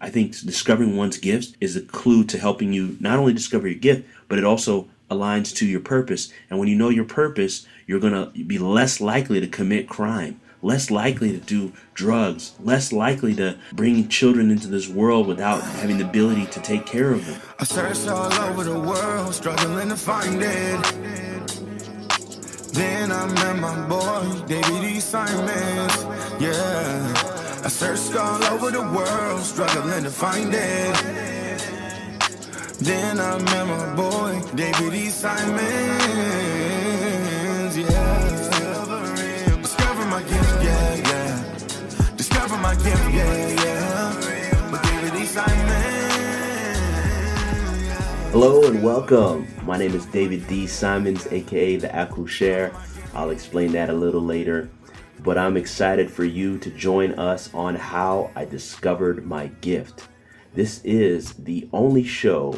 I think discovering one's gifts is a clue to helping you not only discover your gift, but it also aligns to your purpose. And when you know your purpose, you're going to be less likely to commit crime, less likely to do drugs, less likely to bring children into this world without having the ability to take care of them. I searched all over the world, struggling to find it. Then I met my boy, David E. Simons, yeah. I searched all over the world, struggling to find it. Then I met my boy, David E. Simons, yeah. Discover my gift, yeah, yeah. Discover my gift, yeah, yeah. But David E. Simons, yeah. Hello and welcome. My name is David D. Simons, aka the Akushare. I'll explain that a little later. But I'm excited for you to join us on How I Discovered My Gift. This is the only show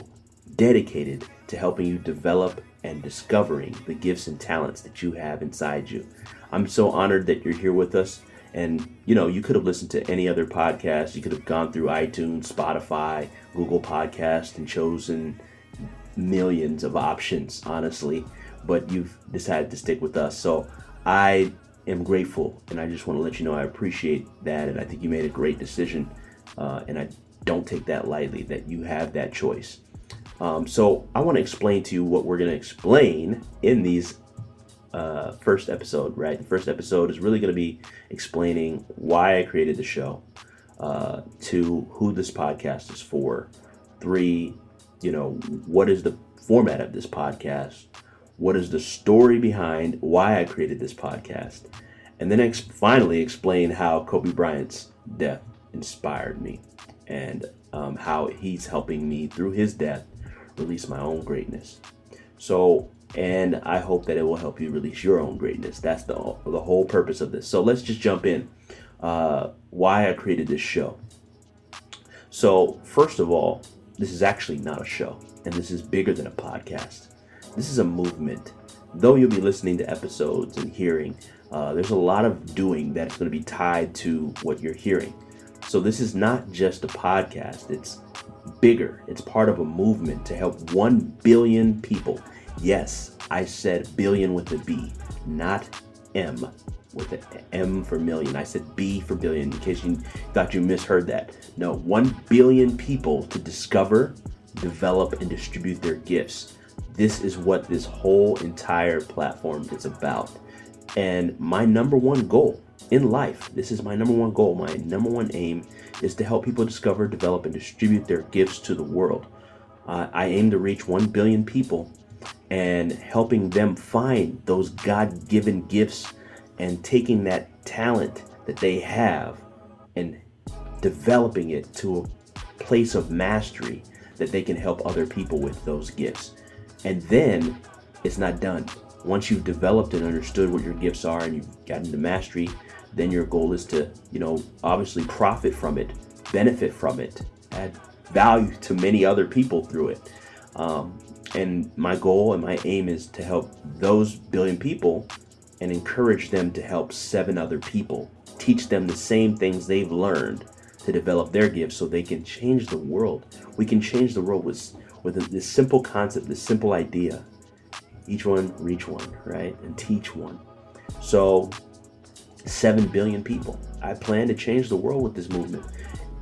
dedicated to helping you develop and discovering the gifts and talents that you have inside you. I'm so honored that you're here with us. And, you know, you could have listened to any other podcast. You could have gone through iTunes, Spotify, Google Podcasts, and chosen millions of options, honestly. But you've decided to stick with us. So I am grateful. And I just want to let you know I appreciate that. And I think you made a great decision. And I don't take that lightly, that you have that choice. So I want to explain to you what we're going to explain in these first episode, right? The first episode is really going to be explaining why I created the show, two, who this podcast is for, three, you know, what is the format of this podcast, what is the story behind why I created this podcast, and then finally explain how Kobe Bryant's death inspired me, and how he's helping me through his death release my own greatness. So, and I hope that it will help you release your own greatness. That's the whole purpose of this. So let's just jump in. Why I created this show. So first of all, this is actually not a show, and this is bigger than a podcast. This is a movement. Though you'll be listening to episodes and hearing, there's a lot of doing that's going to be tied to what you're hearing. So this is not just a podcast, it's bigger. It's part of a movement to help 1 billion people. Yes, I said billion with a B, not M with an M for million. I said B for billion in case you thought you misheard that. No, 1 billion people to discover, develop, and distribute their gifts. This is what this whole entire platform is about. And my number one goal in life, this is my number one goal, my number one aim is to help people discover, develop, and distribute their gifts to the world. I aim to reach 1 billion people and helping them find those God-given gifts and taking that talent that they have and developing it to a place of mastery that they can help other people with those gifts. And then it's not done. Once you've developed and understood what your gifts are and you've gotten to mastery, then your goal is to, you know, obviously profit from it, benefit from it, add value to many other people through it. And my goal and my aim is to help those billion people and encourage them to help 7 other people, teach them the same things they've learned to develop their gifts so they can change the world. We can change the world with this simple concept, this simple idea. Each one, reach one, right? And teach one. So 7 billion people. I plan to change the world with this movement.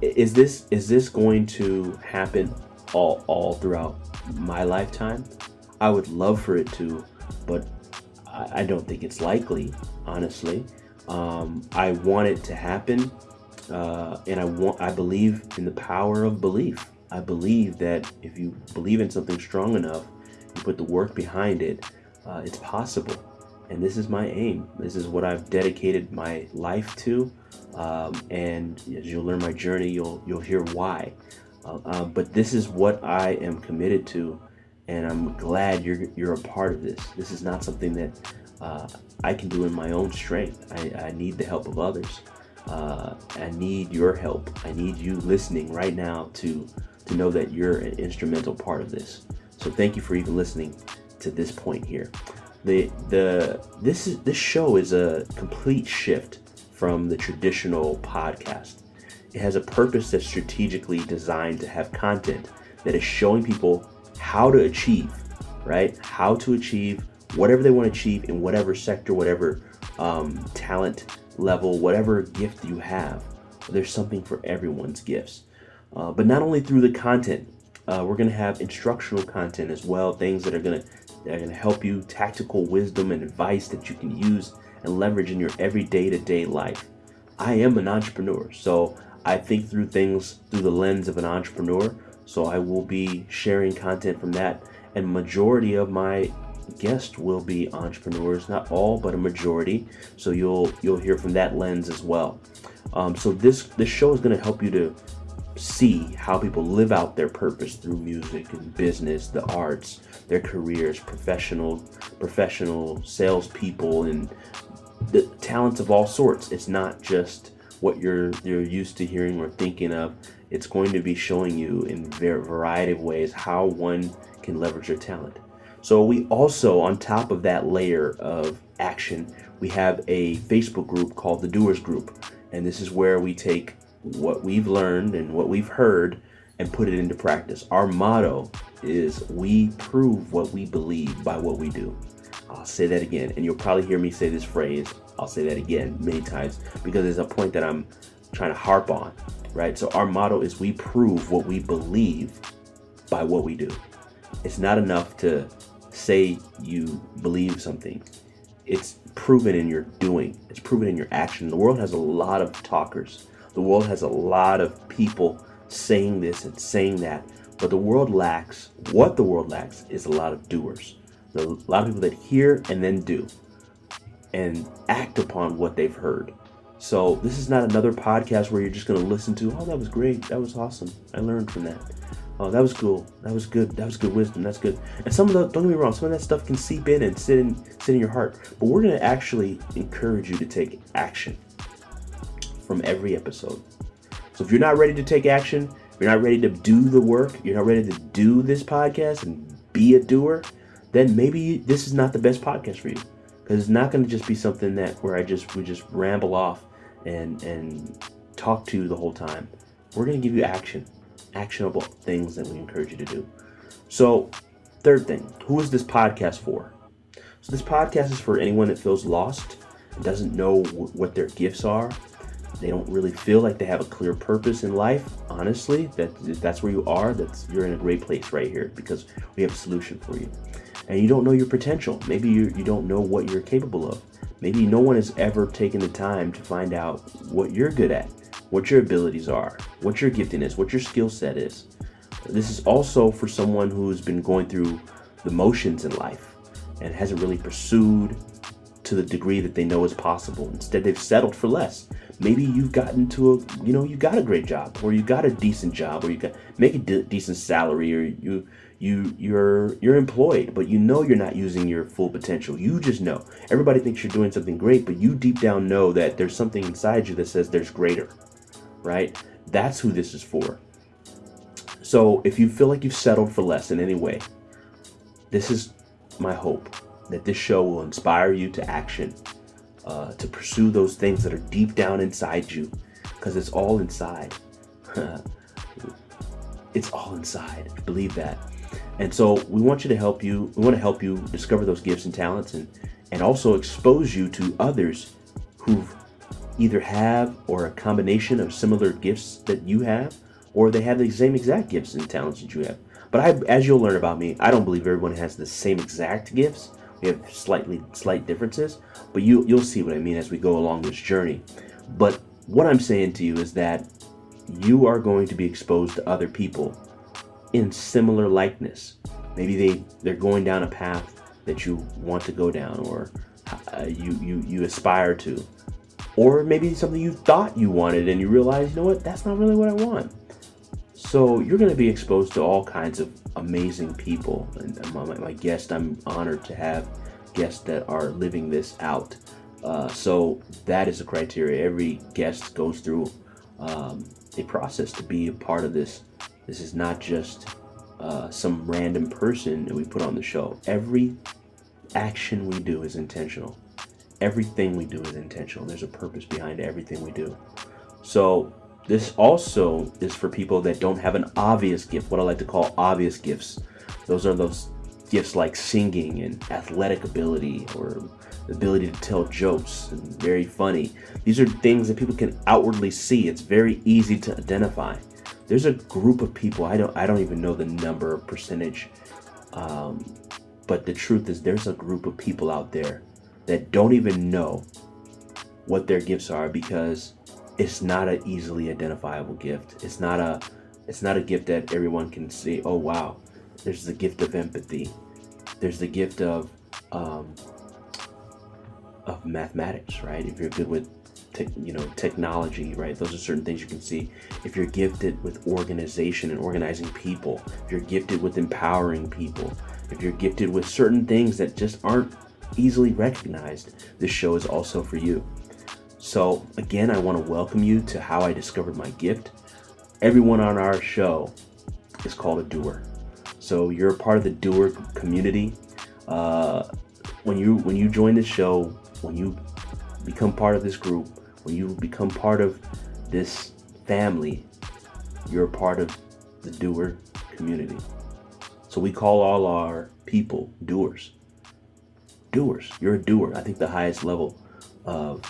Is this going to happen all throughout my lifetime? I would love for it to, but I don't think it's likely, honestly. I want it to happen, and I believe in the power of belief. I believe that if you believe in something strong enough, you put the work behind it, it's possible. And this is my aim. This is what I've dedicated my life to, and as you'll learn my journey, you'll hear why. But this is what I am committed to, and I'm glad you're a part of this. This is not something that I can do in my own strength. I need the help of others. I need your help. I need you listening right now to know that you're an instrumental part of this. So thank you for even listening to this point here. This show is a complete shift from the traditional podcast. It has a purpose that's strategically designed to have content that is showing people how to achieve, right? How to achieve whatever they want to achieve in whatever sector, whatever talent level, whatever gift you have. There's something for everyone's gifts. But not only through the content, we're going to have instructional content as well, things that are going to help you, tactical wisdom and advice that you can use and leverage in your everyday to day life. I am an entrepreneur, so I think through things through the lens of an entrepreneur. So I will be sharing content from that. And majority of my guests will be entrepreneurs, not all, but a majority. So you'll hear from that lens as well. So this show is going to help you to see how people live out their purpose through music and business, the arts, their careers, professional salespeople, and the talents of all sorts. It's not just what you're used to hearing or thinking of. It's going to be showing you in a variety of ways how one can leverage your talent. So we also, on top of that layer of action, we have a Facebook group called the Doers Group. And this is where we take what we've learned and what we've heard and put it into practice. Our motto is we prove what we believe by what we do. I'll say that again, and you'll probably hear me say this phrase. I'll say that again many times because it's a point that I'm trying to harp on, right? So our motto is we prove what we believe by what we do. It's not enough to say you believe something. It's proven in your doing. It's proven in your action. The world has a lot of talkers. The world has a lot of people saying this and saying that, but what the world lacks is a lot of doers. There are a lot of people that hear and then do and act upon what they've heard. So this is not another podcast where you're just going to listen to, oh, that was great. That was awesome. I learned from that. Oh, that was cool. That was good. That was good wisdom. That's good. And some of the, don't get me wrong, some of that stuff can seep in and sit in your heart, but we're going to actually encourage you to take action from every episode. So if you're not ready to take action, you're not ready to do the work, you're not ready to do this podcast and be a doer, then maybe this is not the best podcast for you, because it's not going to just be something that where we just ramble off and talk to you the whole time. We're going to give you actionable things that we encourage you to do. So third thing, who is this podcast for? So this podcast is for anyone that feels lost and doesn't know what their gifts are. They don't really feel like they have a clear purpose in life. Honestly, that's where you are. You're in a great place right here, because we have a solution for you. And you don't know your potential. Maybe you don't know what you're capable of. Maybe no one has ever taken the time to find out what you're good at, what your abilities are, what your gifting is, what your skill set is. This is also for someone who's been going through the motions in life and hasn't really pursued to the degree that they know is possible. Instead, they've settled for less. Maybe you've gotten to you got a great job, or you got a decent job, or you got decent salary, or you're employed, but you're not using your full potential. You just know. Everybody thinks you're doing something great, but you deep down know that there's something inside you that says there's greater, right? That's who this is for. So if you feel like you've settled for less in any way, this is my hope, that this show will inspire you to action, to pursue those things that are deep down inside you, because it's all inside. It's all inside. Believe that. And so we want you to help you. We want to help you discover those gifts and talents, and also expose you to others who've either have or a combination of similar gifts that you have, or they have the same exact gifts and talents that you have. But as you'll learn about me, I don't believe everyone has the same exact gifts. We have slight differences, but you'll see what I mean as we go along this journey. But what I'm saying to you is that you are going to be exposed to other people in similar likeness. Maybe they're going down a path that you want to go down, or you aspire to, or maybe something you thought you wanted and you realize, you know what, that's not really what I want. So you're going to be exposed to all kinds of amazing people. And my guest, I'm honored to have guests that are living this out. So that is a criteria. Every guest goes through a process to be a part of this. This is not just some random person that we put on the show. Every action we do is intentional. Everything we do is intentional. There's a purpose behind everything we do. So This also is for people that don't have an obvious gift, what I like to call obvious gifts. Those are those gifts like singing and athletic ability or ability to tell jokes and very funny. These are things that people can outwardly see. It's very easy to identify. There's a group of people, I don't even know the number or percentage, but the truth is there's a group of people out there that don't even know what their gifts are because it's not an easily identifiable gift. It's not a gift that everyone can see. Oh, wow. There's the gift of empathy. There's the gift of mathematics, right? If you're good with technology, right? Those are certain things you can see. If you're gifted with organization and organizing people, if you're gifted with empowering people, if you're gifted with certain things that just aren't easily recognized, this show is also for you. So again, I want to welcome you to How I Discovered My Gift. Everyone on our show is called a doer. So you're a part of the doer community. When you join the show, when you become part of this group, when you become part of this family, you're a part of the doer community. So we call all our people doers. Doers. You're a doer. I think the highest level of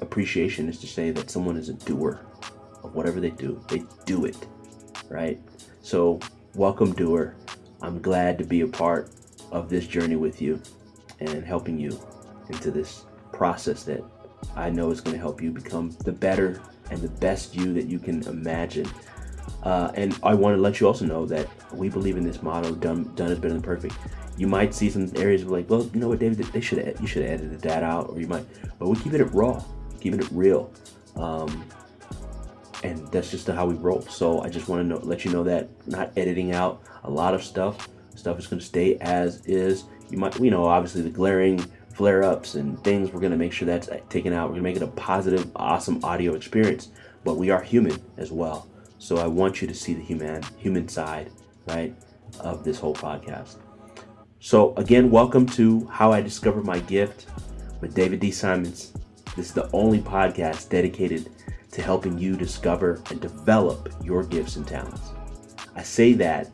appreciation is to say that someone is a doer of whatever they do. They do it, right? So welcome, doer. I'm glad to be a part of this journey with you and helping you into this process that I know is going to help you become the better and the best you that you can imagine. And I want to let you also know that we believe in this motto, done is better than perfect. You might see some areas where like, well, you know what, David, you should have edited that out, or you might, but we're keeping it raw, keeping it real. And that's just how we roll. So I just want to let you know that not editing out a lot of stuff is going to stay as is. Obviously the glaring flare-ups and things, we're going to make sure that's taken out. We're going to make it a positive, awesome audio experience, but we are human as well. So I want you to see the human side, right, of this whole podcast. So again, welcome to How I Discovered My Gift with David D. Simons. This is the only podcast dedicated to helping you discover and develop your gifts and talents. I say that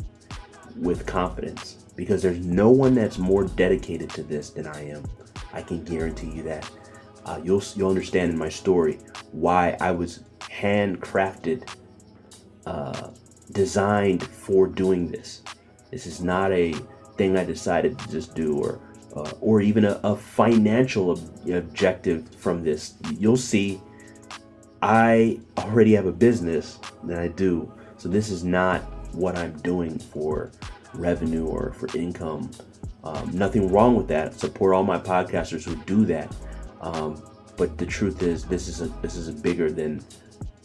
with confidence because there's no one that's more dedicated to this than I am. I can guarantee you that. You'll understand in my story why I was handcrafted, designed for doing this. This is not a thing I decided to just do or even a financial objective from this. You'll see I already have a business that I do. So this is not what I'm doing for revenue or for income. Nothing wrong with that. Support all my podcasters who do that. But the truth is this is bigger than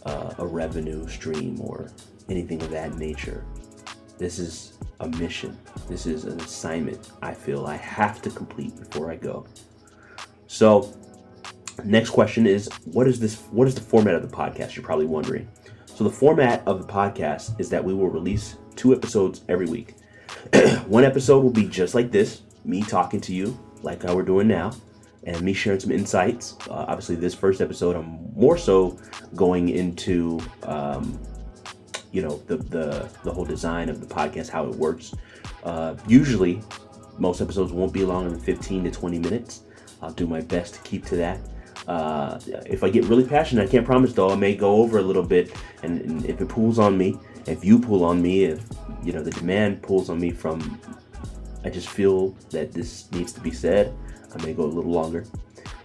a revenue stream or anything of that nature. This is a mission. This is an assignment I feel I have to complete before I go. So next question is, what is the format of the podcast? You're probably wondering. So the format of the podcast is that we will release 2 episodes every week. One episode will be just like this, me talking to you like how we're doing now and me sharing some insights. Obviously this first episode, I'm more so going into, the whole design of the podcast, how it works. Usually most episodes won't be longer than 15 to 20 minutes. I'll do my best to keep to that. If I get really passionate, I can't promise though, I may go over a little bit and if it pulls on me, if you pull on me, if the demand pulls on me from, I just feel that this needs to be said, I may go a little longer.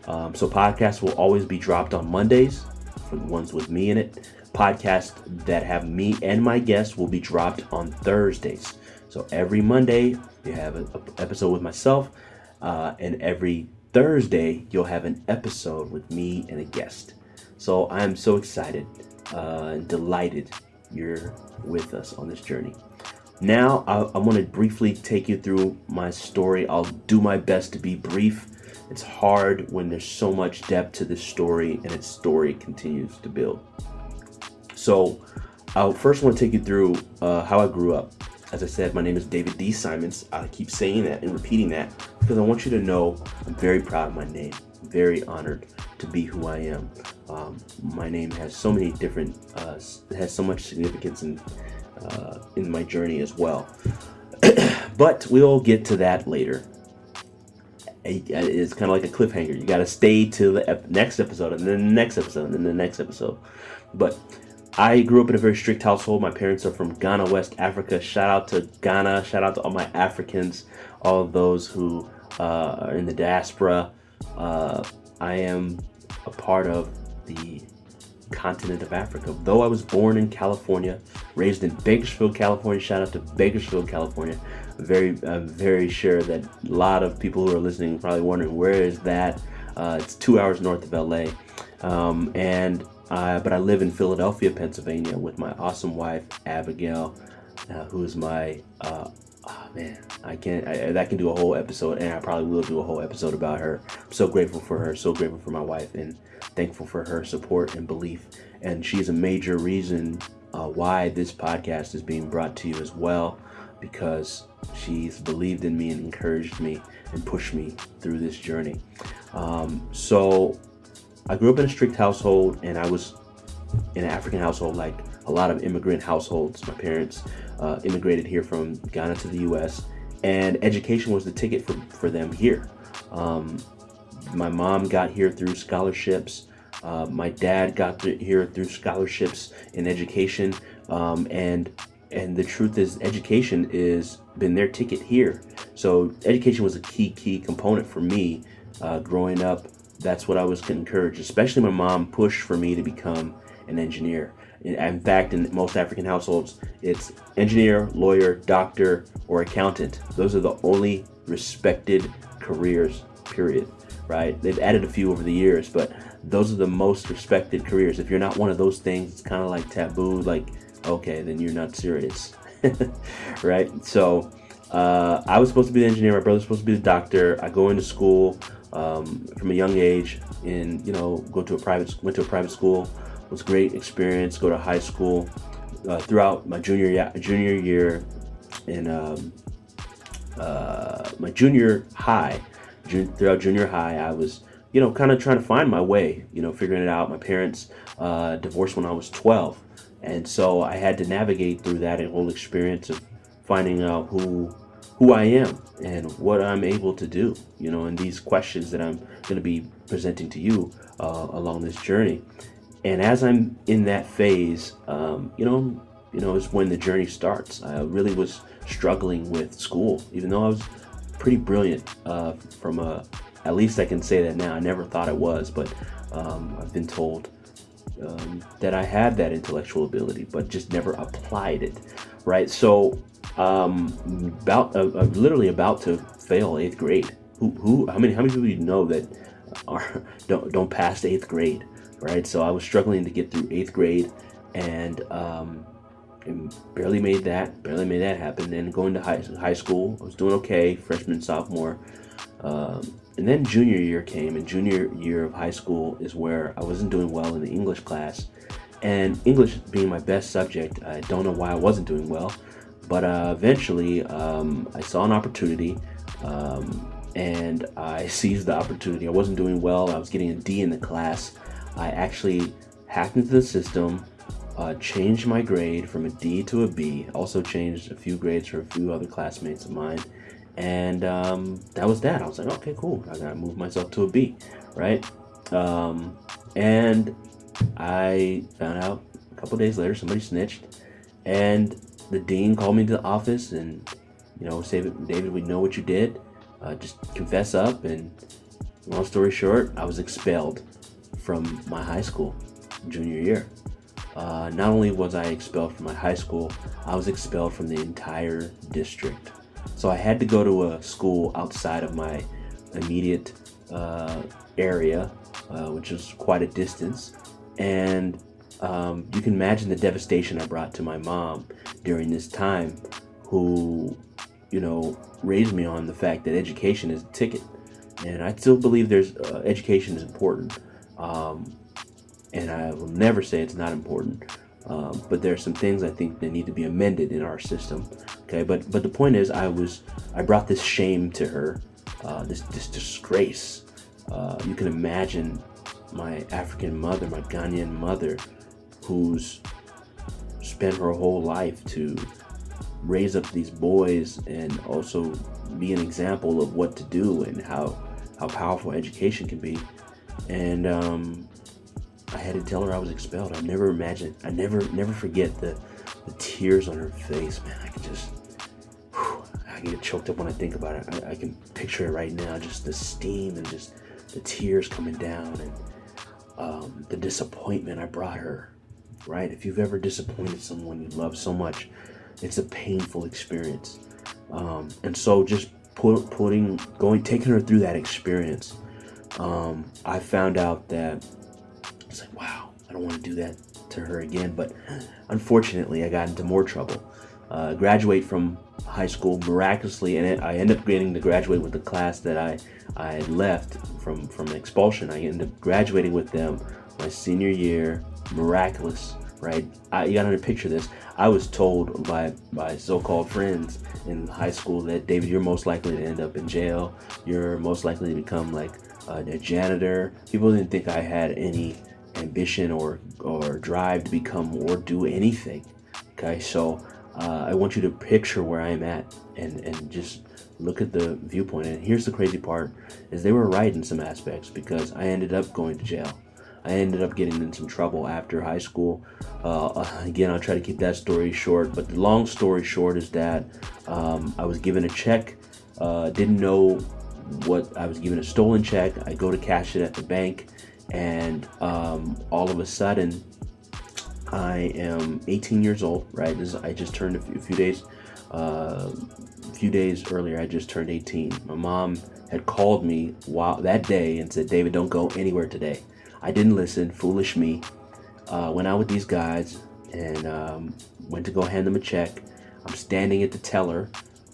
So podcasts will always be dropped on Mondays for the ones with me in it. Podcasts that have me and my guests will be dropped on Thursdays. So every Monday you have an episode with myself, and every Thursday, you'll have an episode with me and a guest. So I'm so excited and delighted you're with us on this journey. Now, I want to briefly take you through my story. I'll do my best to be brief. It's hard when there's so much depth to this story and its story continues to build. So I first want to take you through how I grew up. As I said, my name is David D. Simons. I keep saying that and repeating that because I want you to know I'm very proud of my name. I'm very honored to be who I am. My name has so many different, has so much significance in my journey as well. But we'll get to that later. It's kind of like a cliffhanger. You got to stay till the next episode, and then the next episode, and then the next episode. But I grew up in a very strict household. My parents are from Ghana, West Africa. Shout out to Ghana. Shout out to all my Africans, all of those who are in the diaspora. I am a part of the continent of Africa. Though I was born in California, raised in Bakersfield, California. Shout out to Bakersfield, California. I'm very sure that a lot of people who are listening are probably wondering, where is that? It's 2 hours north of LA. But I live in Philadelphia, Pennsylvania with my awesome wife, Abigail, who is my, I can do a whole episode, and I probably will do a whole episode about her. I'm so grateful for her, so grateful for my wife, and thankful for her support and belief. And she's a major reason why this podcast is being brought to you as well, because she's believed in me and encouraged me and pushed me through this journey. So I grew up in a strict household, and I was in an African household like a lot of immigrant households. My parents immigrated here from Ghana to the U.S., and education was the ticket for them here. My mom got here through scholarships. My dad got here through scholarships in education, and the truth is, education has been their ticket here. So education was a key component for me growing up. That's what I was encouraged. Especially my mom pushed for me to become an engineer. In fact, in most African households, it's engineer, lawyer, doctor, or accountant. Those are the only respected careers, period, right? They've added a few over the years, but those are the most respected careers. If you're not one of those things, it's kind of like taboo, like, okay, then you're not serious, right? So I was supposed to be the engineer. My brother's supposed to be the doctor. I go into school from a young age, and went to a private school. It was a great experience. Go to high school. Throughout my junior year, and my throughout junior high, I was kind of trying to find my way, figuring it out. My parents divorced when I was 12, and so I had to navigate through that whole experience of finding out who I am and what I'm able to do, and these questions that I'm going to be presenting to you along this journey. And as I'm in that phase, is when the journey starts. I really was struggling with school, even though I was pretty brilliant. At least I can say that now. I never thought I was, but I've been told that I had that intellectual ability, but just never applied it, right? So I'm literally about to fail 8th grade. How many people do you know that don't pass 8th grade, right? So I was struggling to get through 8th grade, and barely made that happen. Then going to high school, I was doing okay, freshman, sophomore, and then junior year came, and junior year of high school is where I wasn't doing well in the English class, and English being my best subject, I don't know why I wasn't doing well. But eventually, I saw an opportunity, and I seized the opportunity. I wasn't doing well. I was getting a D in the class. I actually hacked into the system, changed my grade from a D to a B, also changed a few grades for a few other classmates of mine. And that was that. I was like, okay, cool. I gotta move myself to a B, right? And I found out a couple days later, somebody snitched, and the dean called me to the office and, said, David, we know what you did. Just confess up. And long story short, I was expelled from my high school junior year. Not only was I expelled from my high school, I was expelled from the entire district. So I had to go to a school outside of my immediate area, which was quite a distance. And you can imagine the devastation I brought to my mom during this time, who, raised me on the fact that education is a ticket. And I still believe education is important. And I will never say it's not important. But there are some things I think that need to be amended in our system. Okay. But the point is, I brought this shame to her, this disgrace. You can imagine my African mother, my Ghanaian mother, who's spent her whole life to raise up these boys and also be an example of what to do and how powerful education can be. And I had to tell her I was expelled. I never forget the tears on her face, man. I can just, I get choked up when I think about it. I can picture it right now, just the steam and just the tears coming down, and the disappointment I brought her, right? If you've ever disappointed someone you love so much, it's a painful experience. And so just taking her through that experience, I found out that it's like, wow, I don't want to do that to her again. But unfortunately, I got into more trouble. Graduate from high school miraculously, and I end up getting to graduate with the class that I had left from expulsion. I end up graduating with them my senior year, miraculous, right? You gotta picture this. I was told by so-called friends in high school that, David, you're most likely to end up in jail. You're most likely to become like a janitor. People didn't think I had any ambition or drive to become or do anything. Okay, so I want you to picture where I am at and just look at the viewpoint. And here's the crazy part, is they were right in some aspects, because I ended up going to jail. I ended up getting in some trouble after high school. Again, I'll try to keep that story short, but the long story short is that I was given a check, didn't know what I was given, a stolen check. I go to cash it at the bank, and all of a sudden, I am 18 years old, right? I just turned a few days earlier, I just turned 18. My mom had called me that day and said, David, don't go anywhere today. I didn't listen, foolish me. Went out with these guys and went to go hand them a check. I'm standing at the teller,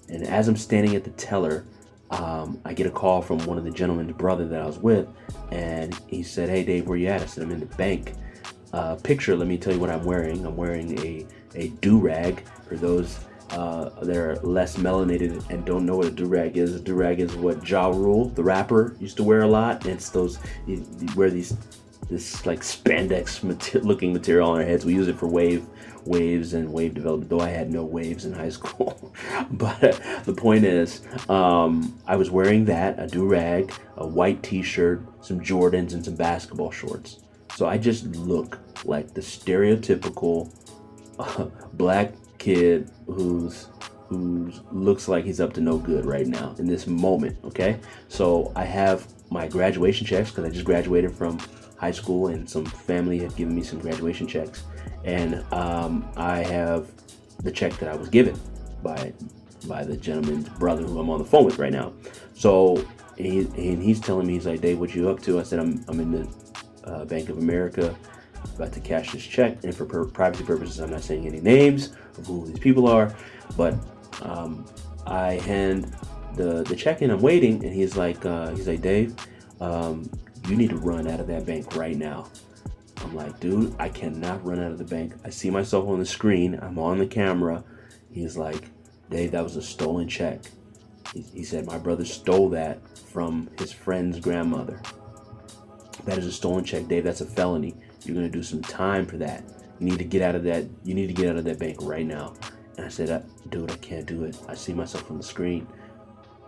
and as I'm standing at the teller, I get a call from one of the gentleman's brother that I was with, and he said, hey, Dave, where you at? I said, I'm in the bank. Picture, let me tell you what I'm wearing. I'm wearing a do-rag. For those that are less melanated and don't know what a do-rag is, a do-rag is what Ja Rule, the rapper, used to wear a lot. It's those, you wear this like spandex looking material on our heads. We use it for waves and wave development, though I had no waves in high school. But the point is, I was wearing that, a do-rag, a white t-shirt, some Jordans, and some basketball shorts. So I just look like the stereotypical black kid who looks like he's up to no good right now in this moment, okay? So I have my graduation checks, because I just graduated from high school and some family had given me some graduation checks. And I have the check that I was given by the gentleman's brother who I'm on the phone with right now. So he's telling me, he's like, Dave, what you up to? I said, I'm in the Bank of America, about to cash this check, and for privacy purposes, I'm not saying any names of who these people are, but I hand the check in. I'm waiting, and he's like, Dave, you need to run out of that bank right now. I'm like, dude, I cannot run out of the bank. I see myself on the screen. I'm on the camera. He's like, Dave, that was a stolen check. He said my brother stole that from his friend's grandmother. That is a stolen check, Dave. That's a felony. You're gonna do some time for that. You need to get out of that. You need to get out of that bank right now. And I said, dude, I can't do it. I see myself on the screen.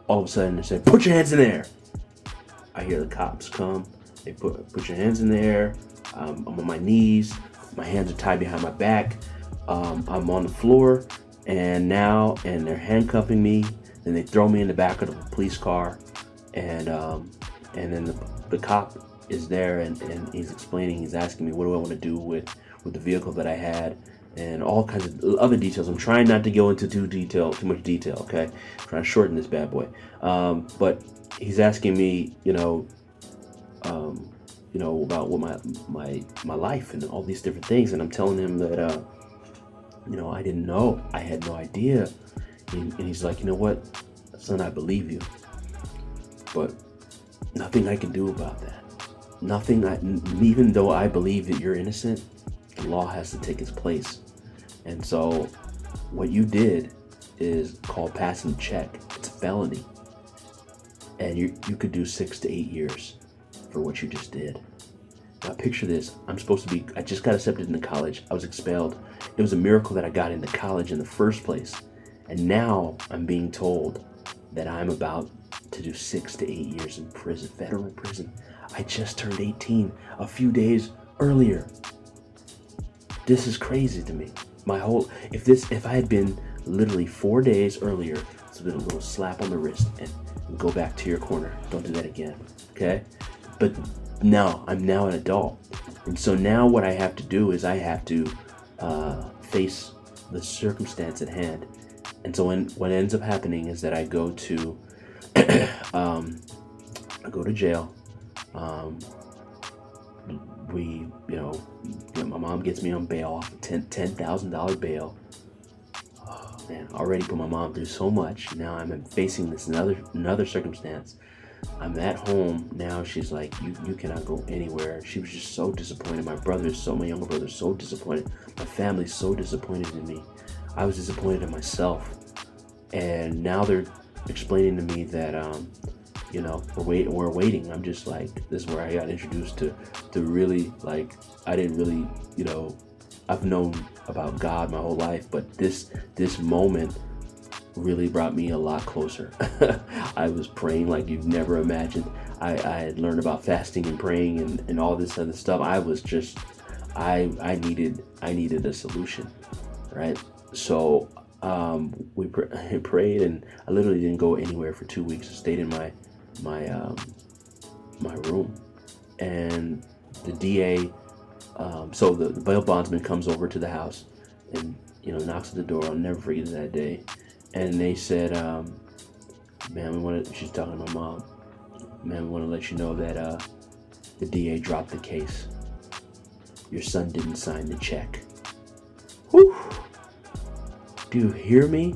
All of a sudden, they said, put your hands in the air. I hear the cops come. They put your hands in the air. I'm on my knees. My hands are tied behind my back. I'm on the floor, and they're handcuffing me. Then they throw me in the back of the police car, and then the cop is there, and he's asking me, what do I want to do with the vehicle that I had, and all kinds of other details. I'm trying not to go into too much detail, okay? I'm trying to shorten this bad boy. But he's asking me, about what my life and all these different things, and I'm telling him that, I didn't know. I had no idea. And he's like, you know what, son, I believe you, but nothing I can do about that. Even though I believe that you're innocent, the law has to take its place. And so what you did is called passing check. It's a felony. And you could do 6 to 8 years for what you just did. Now picture this, I just got accepted into college, I was expelled. It was a miracle that I got into college in the first place. And now I'm being told that I'm about to do 6 to 8 years in prison, federal prison. I just turned 18 a few days earlier. This is crazy to me. If I had been literally 4 days earlier, it's been a little slap on the wrist and go back to your corner. Don't do that again, okay? But now I'm now an adult, and so now what I have to do is I have to face the circumstance at hand. And so what ends up happening is that I go to I go to jail. My mom gets me on bail, $10,000 bail. Oh man, already put my mom through so much. Now I'm facing this another circumstance. I'm at home now. She's like, you cannot go anywhere. She was just so disappointed. My younger brother's so disappointed. My family's so disappointed in me. I was disappointed in myself. And now they're explaining to me that, we're waiting. I'm just like, this is where I got introduced to really, like, I didn't really, I've known about God my whole life, but this moment really brought me a lot closer. I was praying like you've never imagined. I had learned about fasting and praying and all this other stuff. I was just, I needed a solution, right? So I prayed, and I literally didn't go anywhere for 2 weeks. I stayed in my room, and the DA, so the bail bondsman comes over to the house, and knocks at the door. I'll never forget that day. And they said, she's talking to my mom, man, we want to let you know that the DA dropped the case. Your son didn't sign the check. Whew. Do you hear me?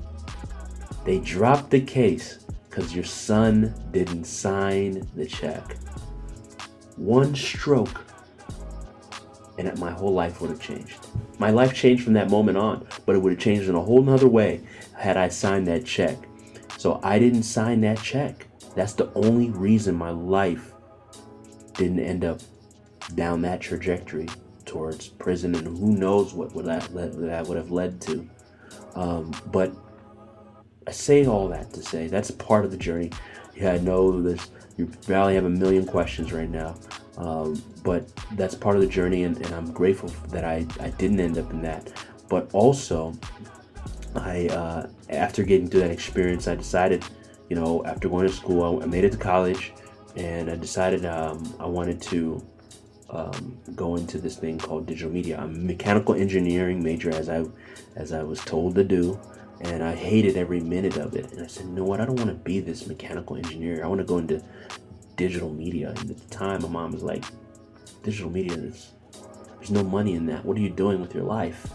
They dropped the case because your son didn't sign the check. One stroke, and my whole life would have changed. My life changed from that moment on, but it would have changed in a whole nother way had I signed that check. So I didn't sign that check. That's the only reason my life didn't end up down that trajectory towards prison, and who knows what that would have led to. But I say all that to say that's part of the journey. Yeah, I know you probably have a million questions right now, but that's part of the journey, and I'm grateful that I didn't end up in that. But also, I after getting through that experience, I decided, after going to school, I made it to college, and I decided I wanted to go into this thing called digital media. I'm a mechanical engineering major, as I was told to do, and I hated every minute of it. And I said, you know what? I don't want to be this mechanical engineer. I want to go into digital media. And at the time, my mom was like, digital media, there's no money in that. What are you doing with your life?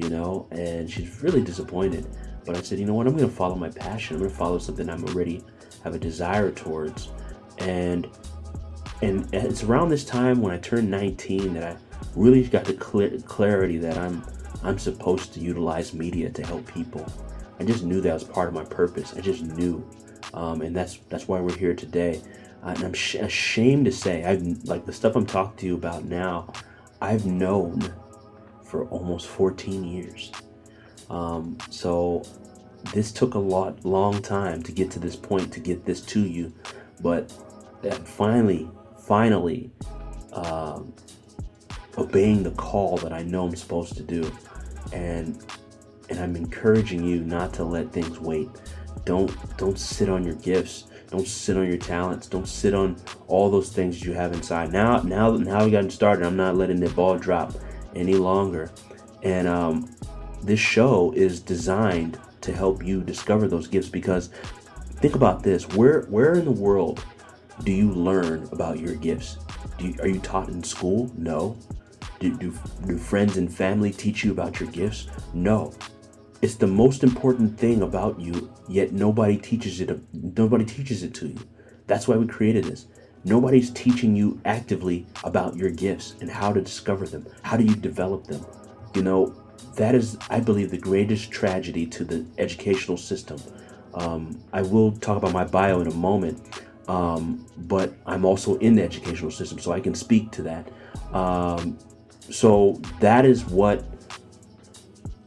And she's really disappointed. But I said, you know what, I'm going to follow my passion. I'm going to follow something I already have a desire towards. And it's around this time when I turned 19 that I really got the clarity that I'm supposed to utilize media to help people. I just knew that was part of my purpose. I just knew, and that's why we're here today. And I'm ashamed to say, the stuff I'm talking to you about now, I've known for almost 14 years. So this took a long time to get to this point, to get this to you. But finally, obeying the call that I know I'm supposed to do. And I'm encouraging you not to let things wait. Don't sit on your gifts. Don't sit on your talents. Don't sit on all those things you have inside. Now we gotten started. I'm not letting the ball drop any longer. And this show is designed to help you discover those gifts, because think about this. Where in the world do you learn about your gifts? Are you taught in school? No. Do friends and family teach you about your gifts? No. It's the most important thing about you, yet nobody teaches it. Nobody teaches it to you. That's why we created this. Nobody's teaching you actively about your gifts and how to discover them. How do you develop them? That is, I believe, the greatest tragedy to the educational system. I will talk about my bio in a moment, but I'm also in the educational system, so I can speak to that. So that is what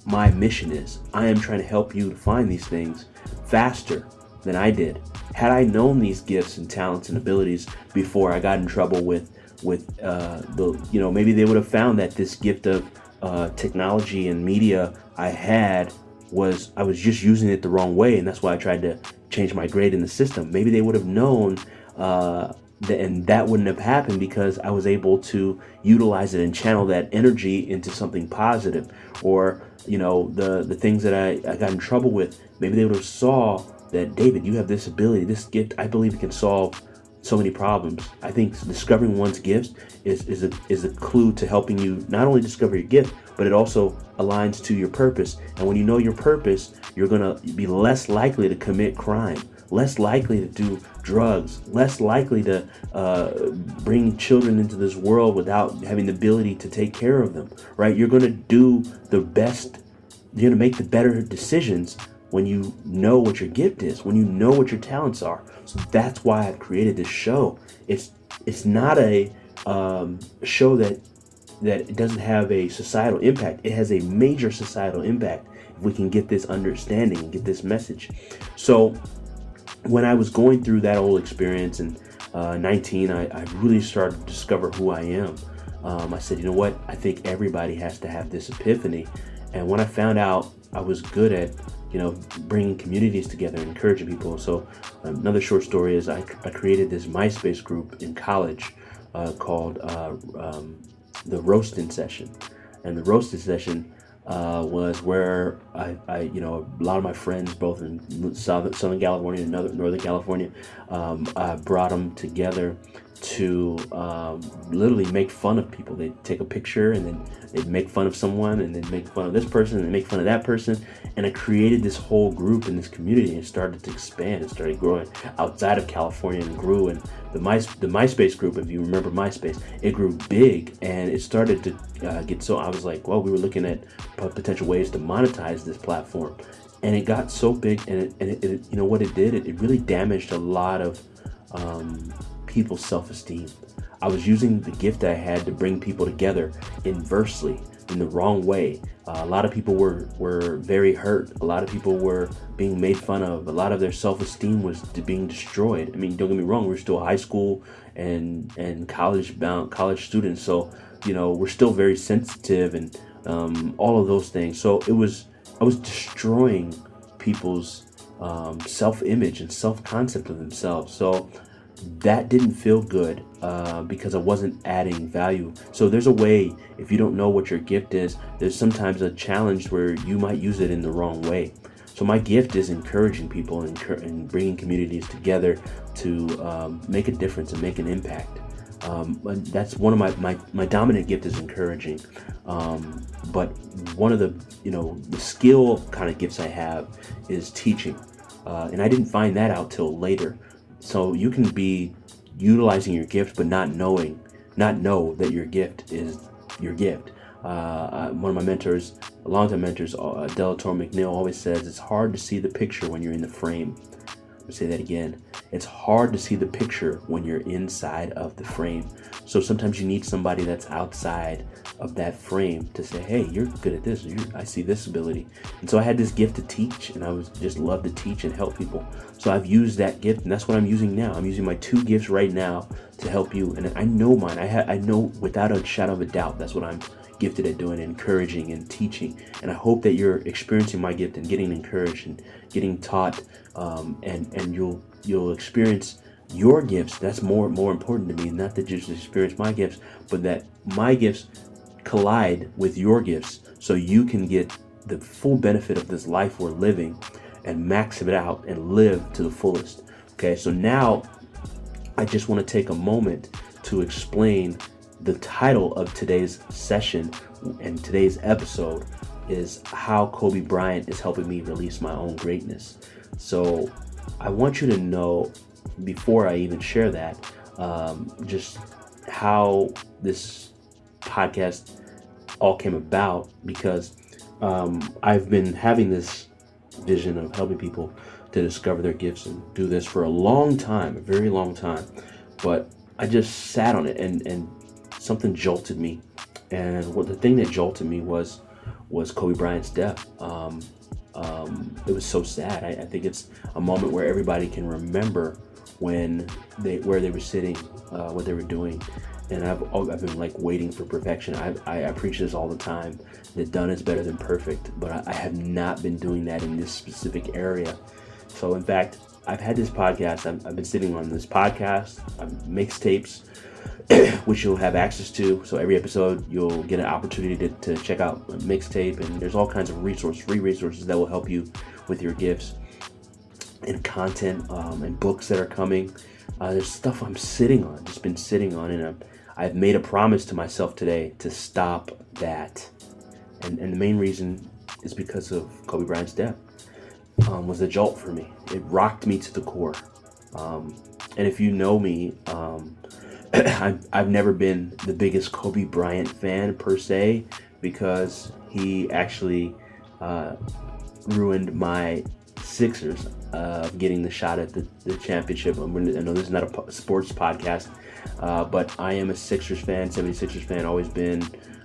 my mission is. I am trying to help you to find these things faster than I did. Had I known these gifts and talents and abilities before I got in trouble with maybe they would have found that this gift of technology and media I had I was just using it the wrong way, and that's why I tried to change my grade in the system. Maybe they would have known, and that wouldn't have happened because I was able to utilize it and channel that energy into something positive. Or, you know, the things that I got in trouble with, maybe they would have saw that, David, you have this ability, this gift. I believe it can solve so many problems. I think discovering one's gifts is a clue to helping you not only discover your gift, but it also aligns to your purpose. And when you know your purpose, you're gonna be less likely to commit crime, less likely to do drugs, less likely to bring children into this world without having the ability to take care of them, right? You're gonna do the best, you're gonna make the better decisions when you know what your gift is, when you know what your talents are. So that's why I've created this show. It's not a show that doesn't have a societal impact. It has a major societal impact if we can get this understanding and get this message. So when I was going through that whole experience in 19, I really started to discover who I am. I said, you know what? I think everybody has to have this epiphany. And when I found out I was good at, you know, bringing communities together and encouraging people. So another short story is I created this MySpace group in college called the Roasting Session. And the Roasting Session was where I a lot of my friends, both in Southern California and Northern California, I brought them together to literally make fun of people. They'd take a picture and then they'd make fun of someone, and they'd make fun of this person and make fun of that person. And I created this whole group in this community and started to expand and started growing outside of California and grew. And the MySpace group, if you remember MySpace, it grew big, and it started to get so I was like, well, we were looking at potential ways to monetize this platform. And it got so big, and it you know what it did? It really damaged a lot of people's self-esteem. I was using the gift I had to bring people together inversely, in the wrong way. A lot of people were very hurt. A lot of people were being made fun of. A lot of their self-esteem was being destroyed. I mean, don't get me wrong, we're still high school and college students, so, you know, we're still very sensitive and all of those things. So I was destroying people's self-image and self-concept of themselves. So that didn't feel good because I wasn't adding value. So there's a way, if you don't know what your gift is, there's sometimes a challenge where you might use it in the wrong way. So my gift is encouraging people and bringing communities together to make a difference and make an impact. That's one of my dominant gift is encouraging. But one of the skill kind of gifts I have is teaching. And I didn't find that out till later. So you can be utilizing your gift, but not know that your gift is your gift. One of my mentors, longtime mentors, Delator McNeil, always says, it's hard to see the picture when you're in the frame. I'll say that again. It's hard to see the picture when you're inside of the frame. So sometimes you need somebody that's outside of that frame to say, hey, you're good at this. I see this ability. And so I had this gift to teach, and I was just love to teach and help people. So I've used that gift, and that's what I'm using now. I'm using my two gifts right now to help you. And I know mine. I know without a shadow of a doubt, that's what I'm gifted at doing, encouraging and teaching. And I hope that you're experiencing my gift and getting encouraged and getting taught, and you'll experience your gifts. That's more important to me, not that you just experience my gifts, but that my gifts collide with your gifts so you can get the full benefit of this life we're living and max it out and live to the fullest. Okay, so now I just want to take a moment to explain the title of today's session, and today's episode is How Kobe Bryant is Helping Me Release My Own Greatness. So I want you to know, before I even share that, just how this podcast all came about, because I've been having this vision of helping people to discover their gifts and do this for a long time, a very long time, but I just sat on it and something jolted me. And the thing that jolted me was Kobe Bryant's death. It was so sad. I think it's a moment where everybody can remember where they were sitting, what they were doing. And I've been like waiting for perfection. I preach this all the time, that done is better than perfect, but I have not been doing that in this specific area. So in fact, I've had this podcast, I've been sitting on this podcast, mixtapes, which you'll have access to. So every episode you'll get an opportunity to check out a mixtape, and there's all kinds of free resources that will help you with your gifts and content, and books that are coming. There's stuff I'm sitting on, just been sitting on, and I've made a promise to myself today to stop that. And the main reason is because of Kobe Bryant's death. Was a jolt for me. It rocked me to the core. And if you know me, I've never been the biggest Kobe Bryant fan per se, because he actually ruined my Sixers getting the shot at the championship. I know this is not a sports podcast, but I am a Sixers fan, 76ers fan, always been.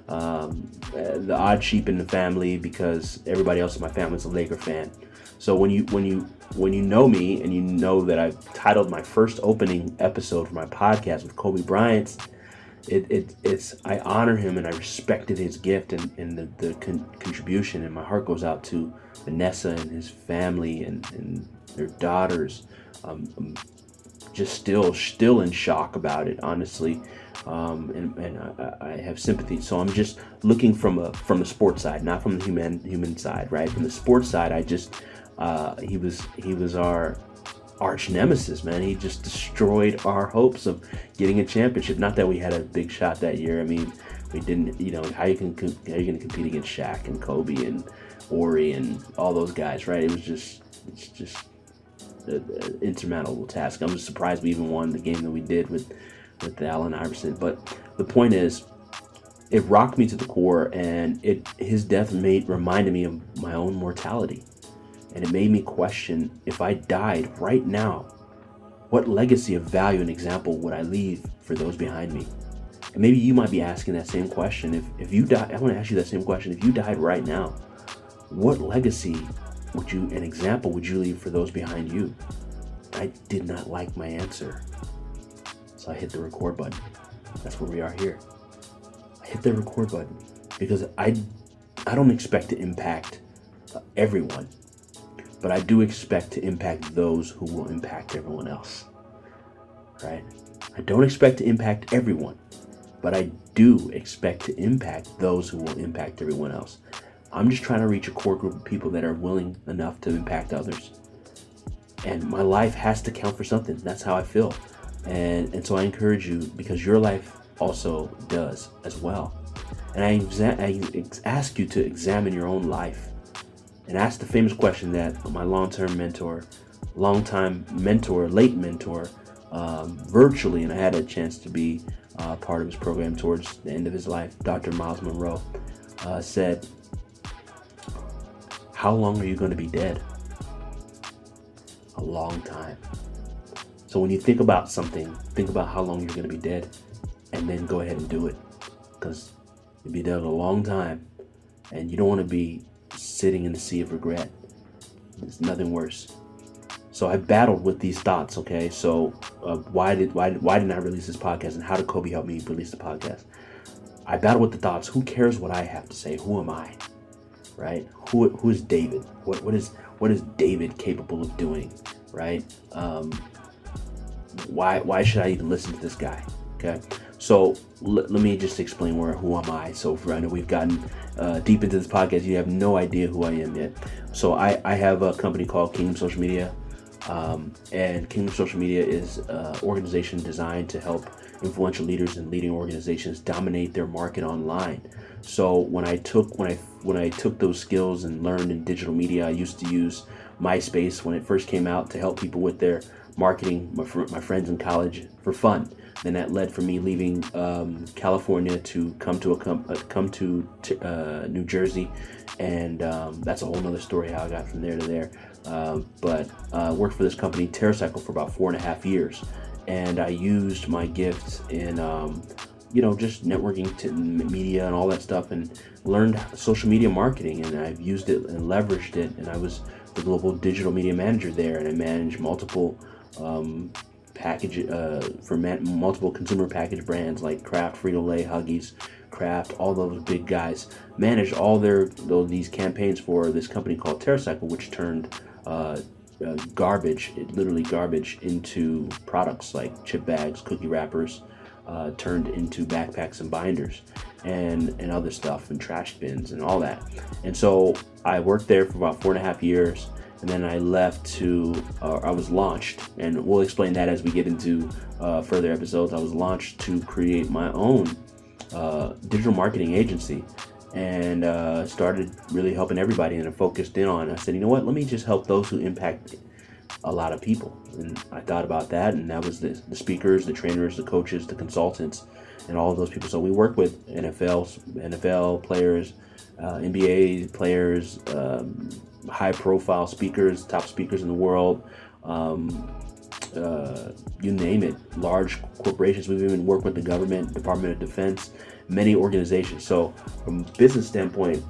The odd sheep in the family, because everybody else in my family is a Laker fan. So when you know me, and you know that I've titled my first opening episode for my podcast with Kobe Bryant, it's I honor him and I respected his gift and the contribution, and my heart goes out to Vanessa and his family and their daughters. I'm just still in shock about it, honestly. And I have sympathy. So I'm just looking from the sports side, not from the human side, right? From the sports side, I just he was our arch nemesis, man. He just destroyed our hopes of getting a championship. Not that we had a big shot that year. I mean, we didn't. You know, how you can compete against Shaq and Kobe and Ori and all those guys, right? It's just an insurmountable task. I'm just surprised we even won the game that we did with the Allen Iverson. But the point is, it rocked me to the core, and his death reminded me of my own mortality, and it made me question, if I died right now, what legacy of value and example would I leave for those behind me? And maybe you might be asking that same question. If you die, I want to ask you that same question. If you died right now, what legacy and example would you leave for those behind you? I did not like my answer. I hit the record button. That's where we are here. I hit the record button because I don't expect to impact everyone, but I do expect to impact those who will impact everyone else, right? I don't expect to impact everyone, but I do expect to impact those who will impact everyone else. I'm just trying to reach a core group of people that are willing enough to impact others. And my life has to count for something. That's how I feel. And so I encourage you, because your life also does as well. And I ask you to examine your own life and ask the famous question that my late mentor, virtually, and I had a chance to be part of his program towards the end of his life, Dr. Miles Monroe, said, "How long are you going to be dead?" A long time. So when you think about something, think about how long you're going to be dead, and then go ahead and do it, because you'll be dead a long time, and you don't want to be sitting in the sea of regret. There's nothing worse. So I battled with these thoughts. Okay, so why didn't I release this podcast, and how did Kobe help me release the podcast? I battled with the thoughts. Who cares what I have to say? Who am I? Right? Who is David? What is David capable of doing? Right? Why should I even listen to this guy? Okay, so let me just explain who am I. So for, I know we've gotten deep into this podcast. You have no idea who I am yet. So I have a company called Kingdom Social Media, and Kingdom Social Media is an organization designed to help influential leaders and leading organizations dominate their market online. So when I took those skills and learned in digital media, I used to use MySpace when it first came out to help people with their marketing, my friends in college, for fun. Then that led for me leaving California to come to New Jersey, and that's a whole nother story how I got from there to there. But worked for this company TerraCycle for about 4.5 years, and I used my gifts in you know, just networking to media and all that stuff, and learned social media marketing, and I've used it and leveraged it. And I was the global digital media manager there, and I managed multiple multiple consumer package brands like Kraft, Frito-Lay, Huggies, Kraft, all those big guys, managed all these campaigns for this company called TerraCycle, which turned garbage into products like chip bags, cookie wrappers, turned into backpacks and binders and other stuff, and trash bins and all that. And so I worked there for about 4.5 years, and then I left I was launched, and we'll explain that as we get into further episodes. I was launched to create my own digital marketing agency, and started really helping everybody, and I focused in on, I said, you know what, let me just help those who impact a lot of people. And I thought about that, and that was the speakers, the trainers, the coaches, the consultants, and all of those people. So we work with NFL players, NBA players, high profile speakers, top speakers in the world, you name it, large corporations. We've even worked with the government, Department of Defense, many organizations. So from a business standpoint,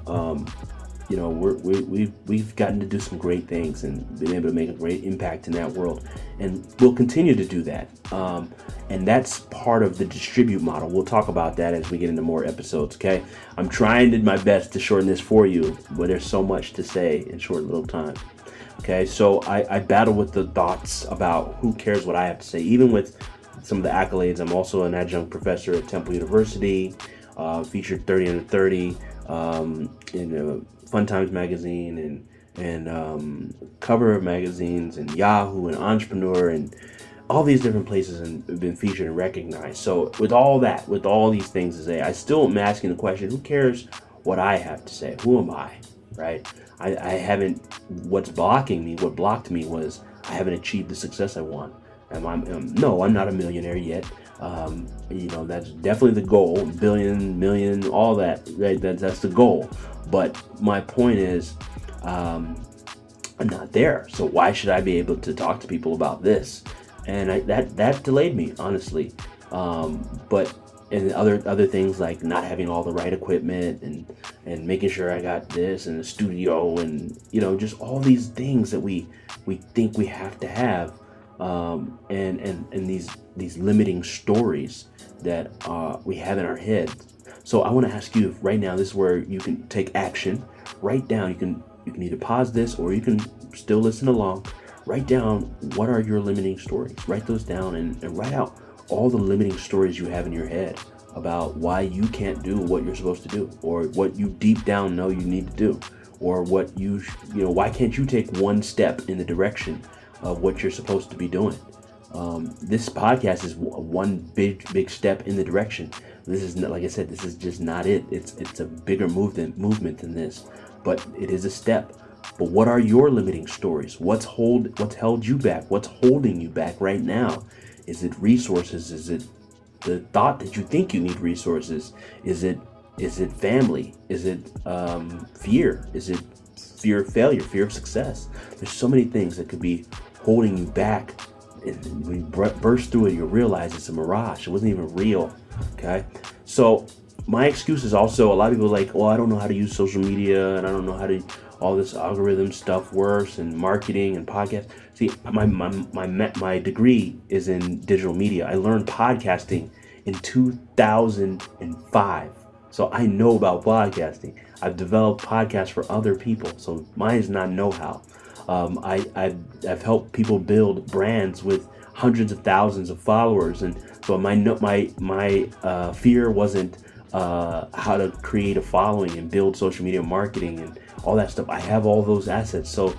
you know, we've gotten to do some great things and been able to make a great impact in that world, and we'll continue to do that. And that's part of the distribute model. We'll talk about that as we get into more episodes. Okay, I'm trying my best to shorten this for you, but there's so much to say in short little time. Okay, so I battle with the thoughts about who cares what I have to say, even with some of the accolades. I'm also an adjunct professor at Temple University, featured 30 under 30 in Fun Times magazine and cover of magazines, and Yahoo and Entrepreneur and all these different places, and been featured and recognized. So with all that, with all these things to say, I still am asking the question, who cares what I have to say? Who am I, right? What blocked me was I haven't achieved the success I want. I'm not a millionaire yet. You know, that's definitely the goal, billion, million, all that, right? That's the goal. But my point is, I'm not there. So why should I be able to talk to people about this? And that delayed me, honestly. And other things like not having all the right equipment and making sure I got this and the studio, and, you know, just all these things that we think we have to have. And these limiting stories that we have in our heads. So I want to ask you right now, this is where you can take action. Write down, you can either pause this or you can still listen along. Write down, what are your limiting stories? Write those down and write out all the limiting stories you have in your head about why you can't do what you're supposed to do, or what you deep down know you need to do, or what why can't you take one step in the direction of what you're supposed to be doing. This podcast is one big step in the direction. This is not, like I said, this is just not it. It's a bigger movement than this, but it is a step. But what are your limiting stories? What's held you back? What's holding you back right now? Is it resources? Is it the thought that you think you need resources? Is it family? Is it fear? Is it fear of failure? Fear of success? There's so many things that could be holding you back. And when you burst through it, you realize it's a mirage. It wasn't even real. Okay. So my excuse is also, a lot of people are like, well, I don't know how to use social media, and I don't know how to all this algorithm stuff works, and marketing and podcast. See, my degree is in digital media. I learned podcasting in 2005. So I know about podcasting. I've developed podcasts for other people. So mine is not know-how. I've helped people build brands with hundreds of thousands of followers, and so my fear wasn't how to create a following and build social media marketing and all that stuff. I have all those assets. So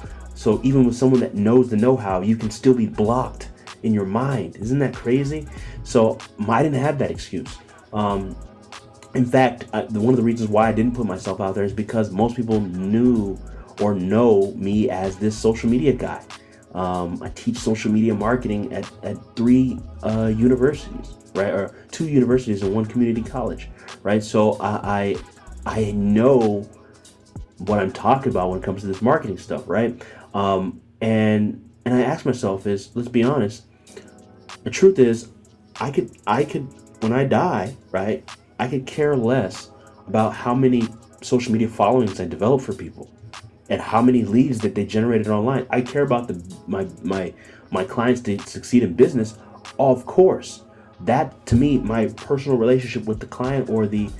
even with someone that knows the know-how, you can still be blocked in your mind. Isn't that crazy? So I didn't have that excuse. In fact, one of the reasons why I didn't put myself out there is because most people knew or know me as this social media guy. I teach social media marketing at three universities, right? Or two universities and one community college, right? So I know what I'm talking about when it comes to this marketing stuff, right? And I ask myself, let's be honest, the truth is I could when I die, right, I could care less about how many social media followings I developed for people and how many leads that they generated online. I care about my clients to succeed in business, of course. That, to me, my personal relationship with the client or the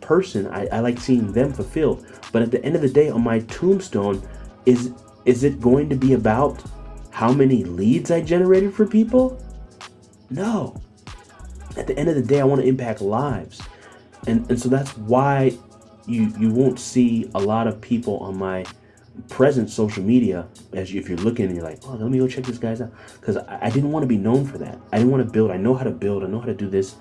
person, I like seeing them fulfilled. But at the end of the day, on my tombstone, is it going to be about how many leads I generated for people? No. At the end of the day, I want to impact lives. And so that's why you won't see a lot of people on my present social media, if you're looking and you're like, oh, let me go check this guy's out, because I didn't want to be known for that. I didn't want to build. I know how to build. I know how to do this.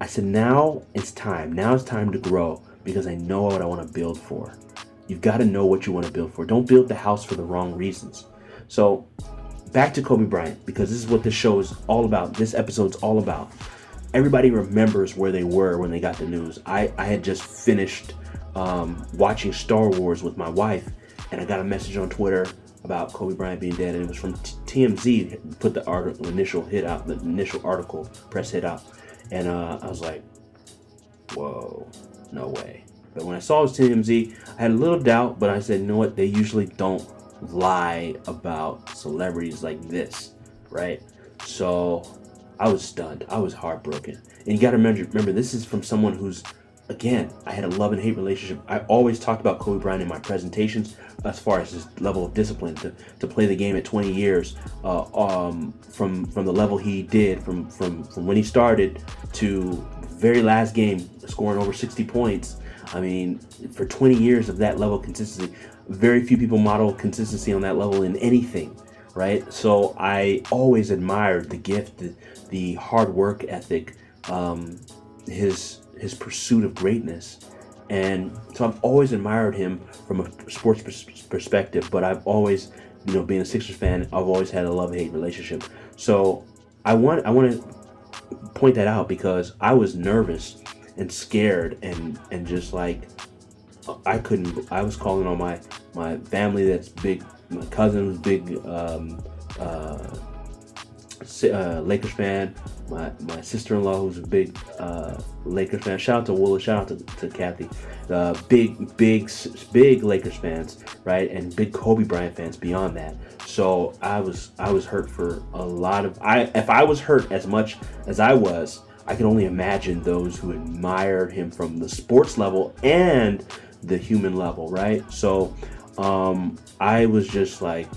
I said, now it's time. Now it's time to grow, because I know what I want to build for. You've got to know what you want to build for. Don't build the house for the wrong reasons. So back to Kobe Bryant, because this is what this show is all about. This episode's all about. Everybody remembers where they were when they got the news. I had just finished watching Star Wars with my wife, and I got a message on Twitter about Kobe Bryant being dead, and it was from TMZ, put the article, press hit out. And I was like, whoa, no way. But when I saw it was TMZ, I had a little doubt, but I said, you know what? They usually don't lie about celebrities like this, right? So I was stunned. I was heartbroken. And you got to remember, this is from someone who's, again, I had a love and hate relationship. I always talked about Kobe Bryant in my presentations as far as his level of discipline to play the game at 20 years from the level he did from when he started to very last game, scoring over 60 points. I mean, for 20 years of that level of consistency, very few people model consistency on that level in anything, right? So I always admired the gift, the hard work ethic, his pursuit of greatness. And so I've always admired him from a sports perspective, but I've always, being a Sixers fan, I've always had a love-hate relationship. So I want to point that out, because I was nervous and scared and just like, I was calling on my family that's big, my cousin's big, Lakers fan, my sister-in-law who's a big Lakers fan, shout out to Willa, shout out to Kathy, big Lakers fans, right, and big Kobe Bryant fans beyond that. So I was hurt for a lot of, if I was hurt as much as I was, I can only imagine those who admired him from the sports level and the human level, right? So I was just like,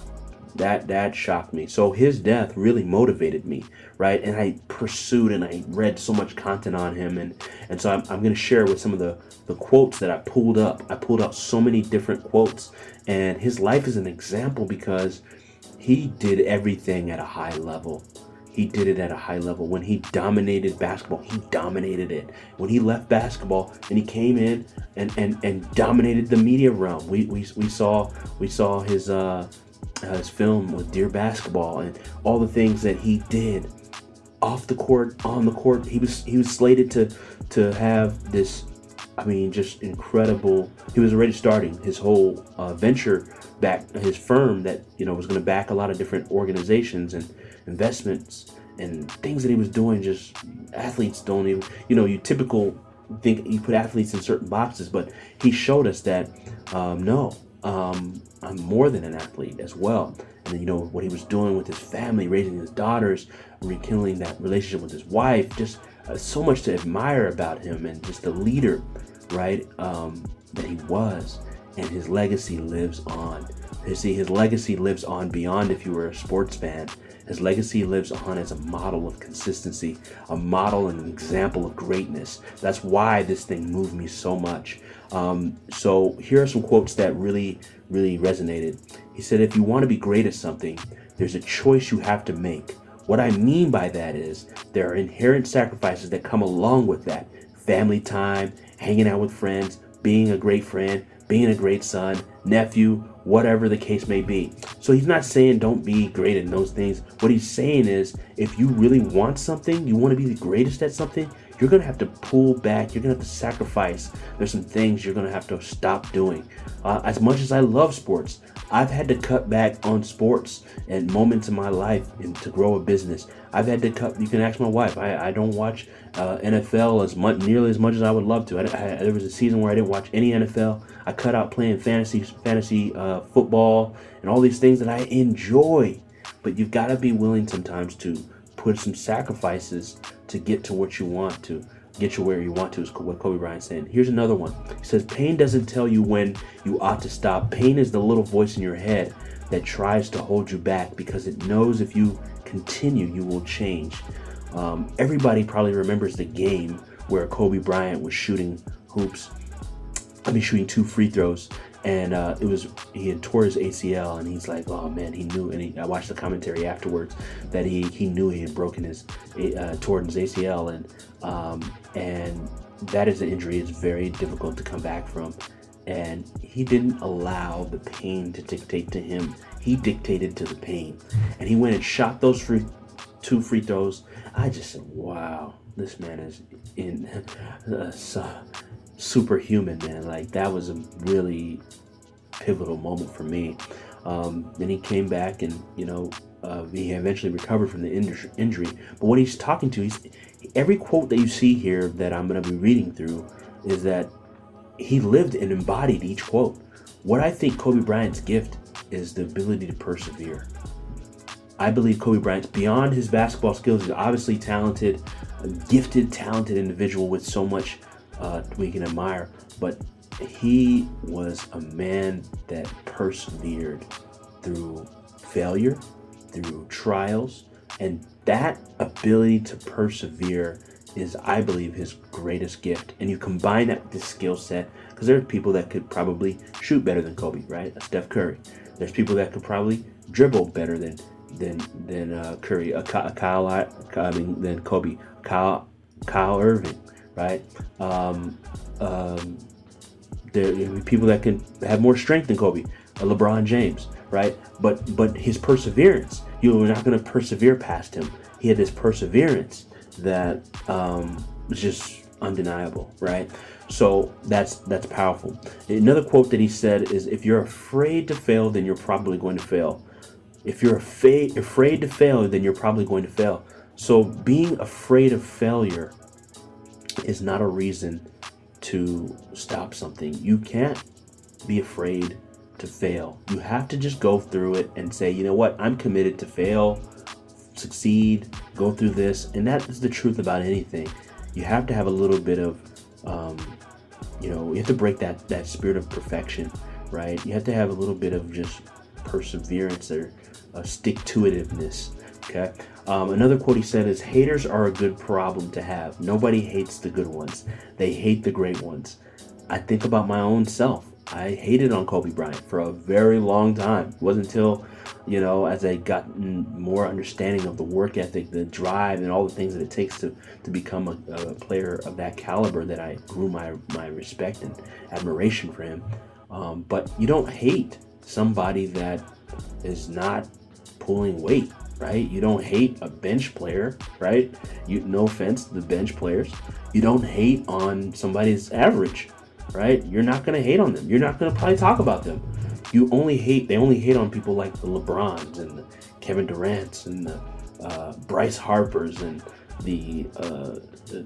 that shocked me. So his death really motivated me, right? And I pursued and I read so much content on him. And so I'm going to share with some of the quotes that I pulled up. I pulled out so many different quotes, and his life is an example because he did everything at a high level. He did it at a high level. When he dominated basketball, he dominated it. When he left basketball and he came in and dominated the media realm, we saw his film with Dear Basketball and all the things that he did off the court, on the court. He was slated to have this, just incredible. He was already starting his whole venture back, his firm that was going to back a lot of different organizations and investments and things that he was doing. Just athletes don't even, you typical think you put athletes in certain boxes, but he showed us that I'm more than an athlete as well. And what he was doing with his family, raising his daughters, rekindling that relationship with his wife, just so much to admire about him, and just the leader, right, that he was. And his legacy lives on. You see, his legacy lives on beyond if you were a sports fan. His legacy lives on as a model of consistency, a model and an example of greatness. That's why this thing moved me so much. So here are some quotes that really, really resonated. He said, if you want to be great at something, there's a choice you have to make. What I mean by that is there are inherent sacrifices that come along with that. Family time, hanging out with friends, being a great friend, being a great son, nephew, whatever the case may be. So he's not saying don't be great in those things. What he's saying is if you really want something, you want to be the greatest at something, you're going to have to pull back. You're going to have to sacrifice. There's some things you're going to have to stop doing. As much as I love sports, I've had to cut back on sports and moments in my life and to grow a business. I've had to cut. You can ask my wife. I don't watch NFL as much, nearly as much as I would love to. There was a season where I didn't watch any NFL. I cut out playing fantasy football and all these things that I enjoy. But you've got to be willing sometimes to put some sacrifices to get to what you want to. Get you where you want to is what Kobe Bryant's saying. Here's another one. He says, pain doesn't tell you when you ought to stop. Pain is the little voice in your head that tries to hold you back because it knows if you continue, you will change. Everybody probably remembers the game where Kobe Bryant was shooting two free throws. And he had tore his ACL, and he's like, oh man, he knew. And I watched the commentary afterwards that he knew he had broken torn his ACL, and that is an injury it's very difficult to come back from. And he didn't allow the pain to dictate to him. He dictated to the pain, and he went and shot those two free throws. I just said, wow, this man is superhuman, man. Like, that was a really pivotal moment for me. Then he came back, and he eventually recovered from the injury. But what he's talking to, every quote that you see here that I'm going to be reading through is that he lived and embodied each quote. What I think Kobe Bryant's gift is the ability to persevere. I believe Kobe Bryant's, beyond his basketball skills, he's obviously talented, a gifted, talented individual with so much we can admire, but he was a man that persevered through failure, through trials, and that ability to persevere is, I believe, his greatest gift. And you combine that with the skill set, because there are people that could probably shoot better than Kobe, right? Steph Curry. There's people that could probably dribble better than Curry. Than Kobe. Kyle Irving. Right? There are people that can have more strength than Kobe, LeBron James, right? But his perseverance, you were not going to persevere past him. He had this perseverance that was just undeniable, right? So that's powerful. Another quote that he said is, if you're afraid to fail, then you're probably going to fail. If you're afraid to fail, then you're probably going to fail. So being afraid of failure is not a reason to stop something. You can't be afraid to fail. You have to just go through it and say, you know what, I'm committed to fail, succeed, go through this. And that is the truth about anything. You have to have a little bit of, you have to break that spirit of perfection, right? You have to have a little bit of just perseverance or stick-to-itiveness, okay? Another quote he said is, haters are a good problem to have. Nobody hates the good ones. They hate the great ones. I think about my own self. I hated on Kobe Bryant for a very long time. It wasn't until, as I got more understanding of the work ethic, the drive, and all the things that it takes to become a player of that caliber that I grew my respect and admiration for him. But you don't hate somebody that is not pulling weight. Right? You don't hate a bench player, right? No offense to the bench players. You don't hate on somebody's average, right? You're not going to hate on them. You're not going to probably talk about them. They only hate on people like the LeBrons and the Kevin Durants and the Bryce Harpers and the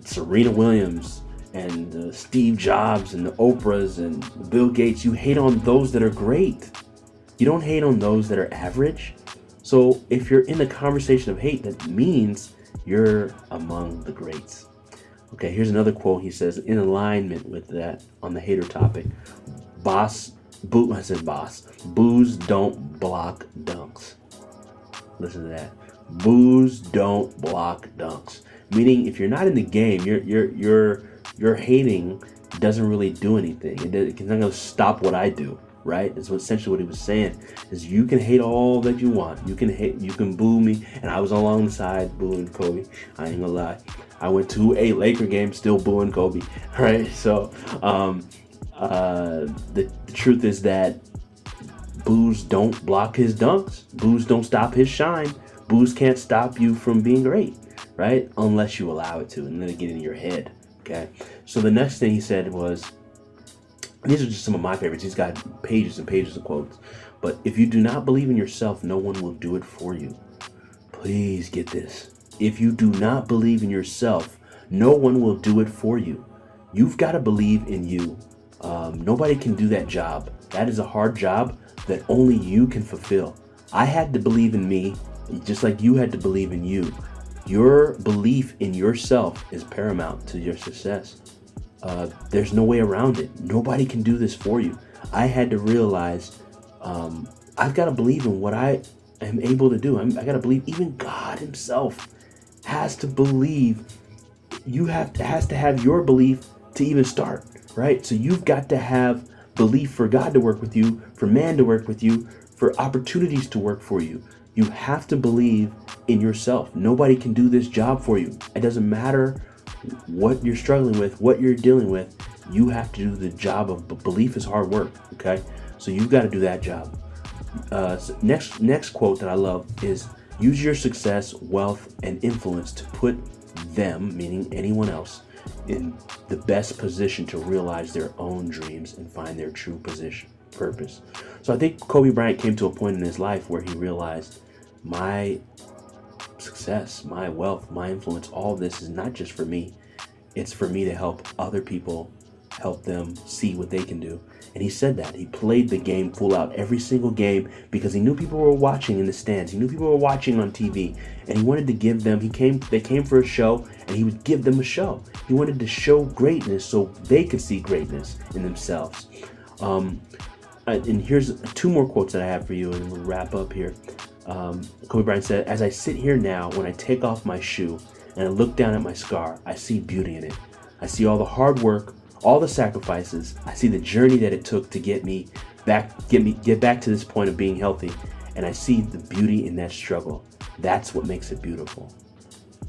Serena Williams and the Steve Jobs and the Oprahs and the Bill Gates. You hate on those that are great. You don't hate on those that are average. So if you're in the conversation of hate, that means you're among the greats. Okay, here's another quote he says, in alignment with that on the hater topic. Boos don't block dunks. Listen to that. Boos don't block dunks. Meaning, if you're not in the game, your hating doesn't really do anything. It's not going to stop what I do. Right? That's essentially what he was saying, is you can hate all that you want. You can hate, you can boo me. And I was along the side booing Kobe. I ain't gonna lie. I went to a Laker game still booing Kobe. Right? So the truth is that boos don't block his dunks. Boos don't stop his shine. Boos can't stop you from being great. right? Unless you allow it to, and let it get in your head, okay? So the next thing he said was, these are just some of my favorites. He's got pages and pages of quotes. But if you do not believe in yourself, no one will do it for you. Please get this. If you do not believe in yourself, no one will do it for you. You've got to believe in you. Nobody can do that job. That is a hard job that only you can fulfill. I had to believe in me, just like you had to believe in you. Your belief in yourself is paramount to your success. There's no way around it. Nobody can do this for you. I had to realize I've got to believe in what I am able to do. I got to believe. Even God himself has to believe. You have to, has to have your belief to even start, right? So you've got to have belief for God to work with you, for man to work with you, for opportunities to work for you. You have to believe in yourself. Nobody can do this job for you. It doesn't matter what you're struggling with, what you're dealing with. You have to do the job of belief is hard work, okay? So you've got to do that job. So next quote that I love is, use your success, wealth, and influence to put them, meaning anyone else, in the best position to realize their own dreams and find their true purpose. So I think Kobe Bryant came to a point in his life where he realized, my success, my wealth, my influence, all this is not just for me. It's for me to help other people, help them see what they can do. And he said that. He played the game full out, every single game, because he knew people were watching in the stands. He knew people were watching on TV, and he wanted to give them, they came for a show, and he would give them a show. He wanted to show greatness so they could see greatness in themselves. And here's two more quotes that I have for you, and we'll wrap up here. Kobe Bryant said, as I sit here now, when I take off my shoe and I look down at my scar, I see beauty in it. I see all the hard work, all the sacrifices. I see the journey that it took to get back to this point of being healthy. And I see the beauty in that struggle. That's what makes it beautiful.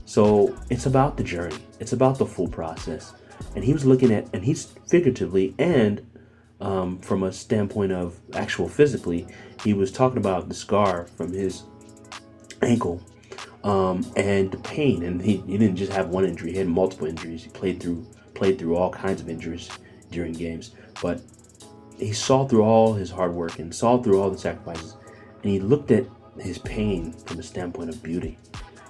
So it's about the journey. It's about the full process. And he was looking at, and he's figuratively and from a standpoint of actual physically, he was talking about the scar from his ankle and the pain. And he didn't just have one injury. He had multiple injuries. He played through all kinds of injuries during games, but he saw through all his hard work and saw through all the sacrifices, and he looked at his pain from a standpoint of beauty.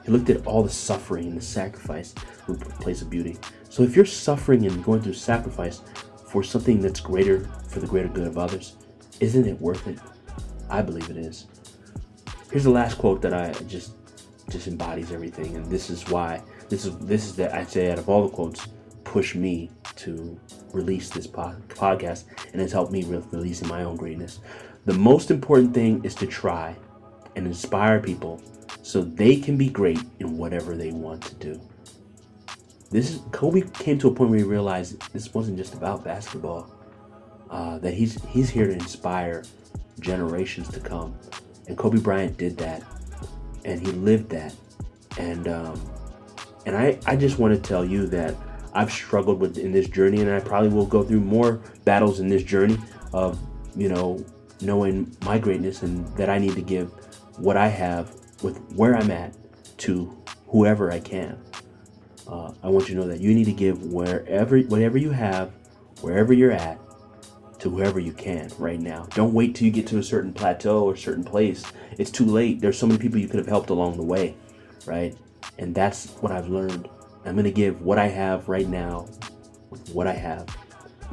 He looked at all the suffering and the sacrifice from a place of beauty. So if you're suffering and going through sacrifice for something that's greater, for the greater good of others, isn't it worth it? I believe it is. Here's the last quote that I just embodies everything, and this is why, this is that I say out of all the quotes, push me to release this podcast, and has helped me with releasing my own greatness. The most important thing is to try and inspire people so they can be great in whatever they want to do. Kobe came to a point where he realized this wasn't just about basketball, that he's here to inspire generations to come. And Kobe Bryant did that, and he lived that. And I just want to tell you that I've struggled with in this journey, and I probably will go through more battles in this journey of, knowing my greatness and that I need to give what I have with where I'm at to whoever I can. I want you to know that you need to give whatever you have, wherever you're at, to whoever you can right now. Don't wait till you get to a certain plateau or a certain place. It's too late. There's so many people you could have helped along the way, right? And that's what I've learned. I'm going to give what I have right now, what I have,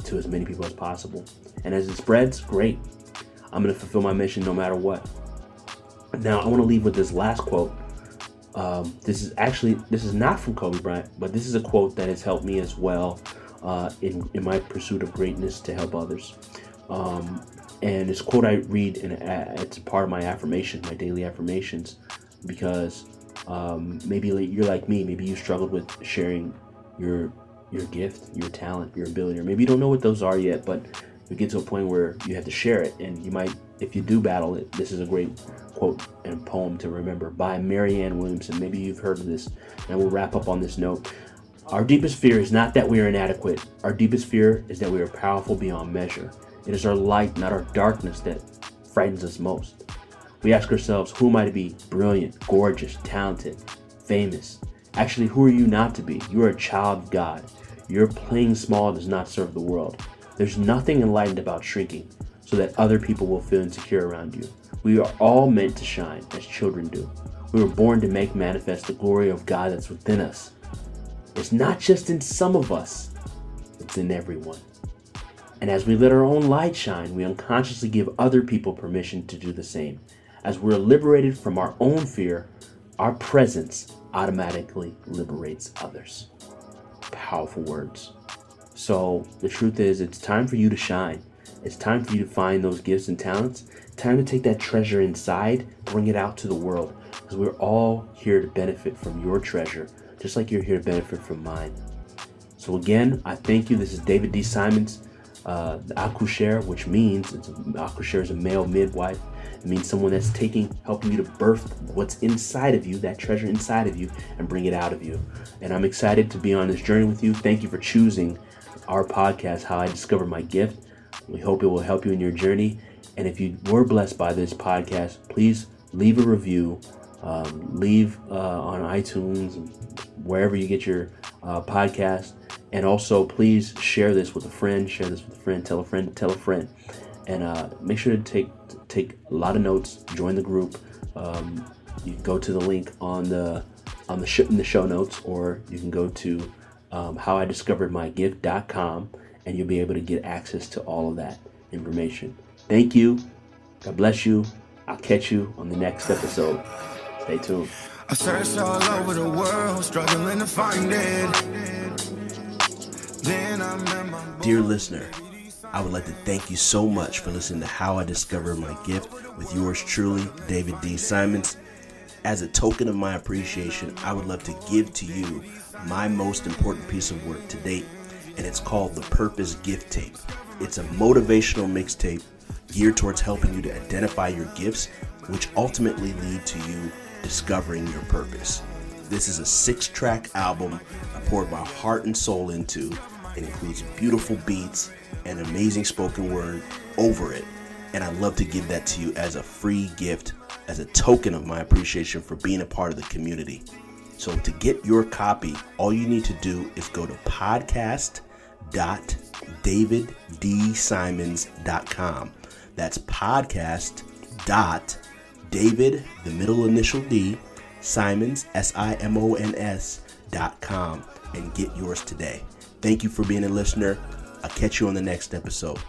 to as many people as possible. And as it spreads, great. I'm going to fulfill my mission no matter what. Now, I want to leave with this last quote. This is not from Kobe Bryant, but this is a quote that has helped me as well in my pursuit of greatness to help others. And this quote I read, and it's part of my affirmation, my daily affirmations, because maybe you're like me, maybe you struggled with sharing your gift, your talent, your ability, or maybe you don't know what those are yet, but you get to a point where you have to share it, and you might, if you do battle it, this is a great quote and poem to remember by Mary Ann Williamson. Maybe you've heard of this, and we'll wrap up on this note. Our deepest fear is not that we are inadequate. Our deepest fear is that we are powerful beyond measure. It is our light, not our darkness, that frightens us most. We ask ourselves, who am I to be? Brilliant, gorgeous, talented, famous. Actually, who are you not to be? You are a child of God. Your playing small does not serve the world. There's nothing enlightened about shrinking so that other people will feel insecure around you. We are all meant to shine as children do. We were born to make manifest the glory of God that's within us. It's not just in some of us, it's in everyone. And as we let our own light shine, we unconsciously give other people permission to do the same. As we're liberated from our own fear, our presence automatically liberates others. Powerful words. So the truth is, it's time for you to shine. It's time for you to find those gifts and talents. Time to take that treasure inside, bring it out to the world. Because we're all here to benefit from your treasure, just like you're here to benefit from mine. So again, I thank you. This is David D. Simons. The Akushare, which means Akushare is a male midwife. It means someone that's helping you to birth what's inside of you, that treasure inside of you, and bring it out of you. And I'm excited to be on this journey with you. Thank you for choosing our podcast, How I Discovered My Gift. We hope it will help you in your journey. And if you were blessed by this podcast, please leave a review, on iTunes, wherever you get your podcast. And also, please share this with a friend, tell a friend. And make sure to take a lot of notes, join the group. You can go to the link in the show notes, or you can go to howidiscoveredmygift.com, and you'll be able to get access to all of that information. Thank you. God bless you. I'll catch you on the next episode. Stay tuned. I searched all over the world, struggling to find it. Dear listener, I would like to thank you so much for listening to How I Discovered My Gift with yours truly, David D. Simons. As a token of my appreciation, I would love to give to you my most important piece of work to date, and it's called the Purpose Gift Tape. It's a motivational mixtape geared towards helping you to identify your gifts, which ultimately lead to you discovering your purpose. This is a 6-track album I poured my heart and soul into. It includes beautiful beats and amazing spoken word over it. And I'd love to give that to you as a free gift, as a token of my appreciation for being a part of the community. So to get your copy, all you need to do is go to podcast.daviddsimons.com. That's podcast.david, the middle initial D, Simons, SIMONS.com, and get yours today. Thank you for being a listener. I'll catch you on the next episode.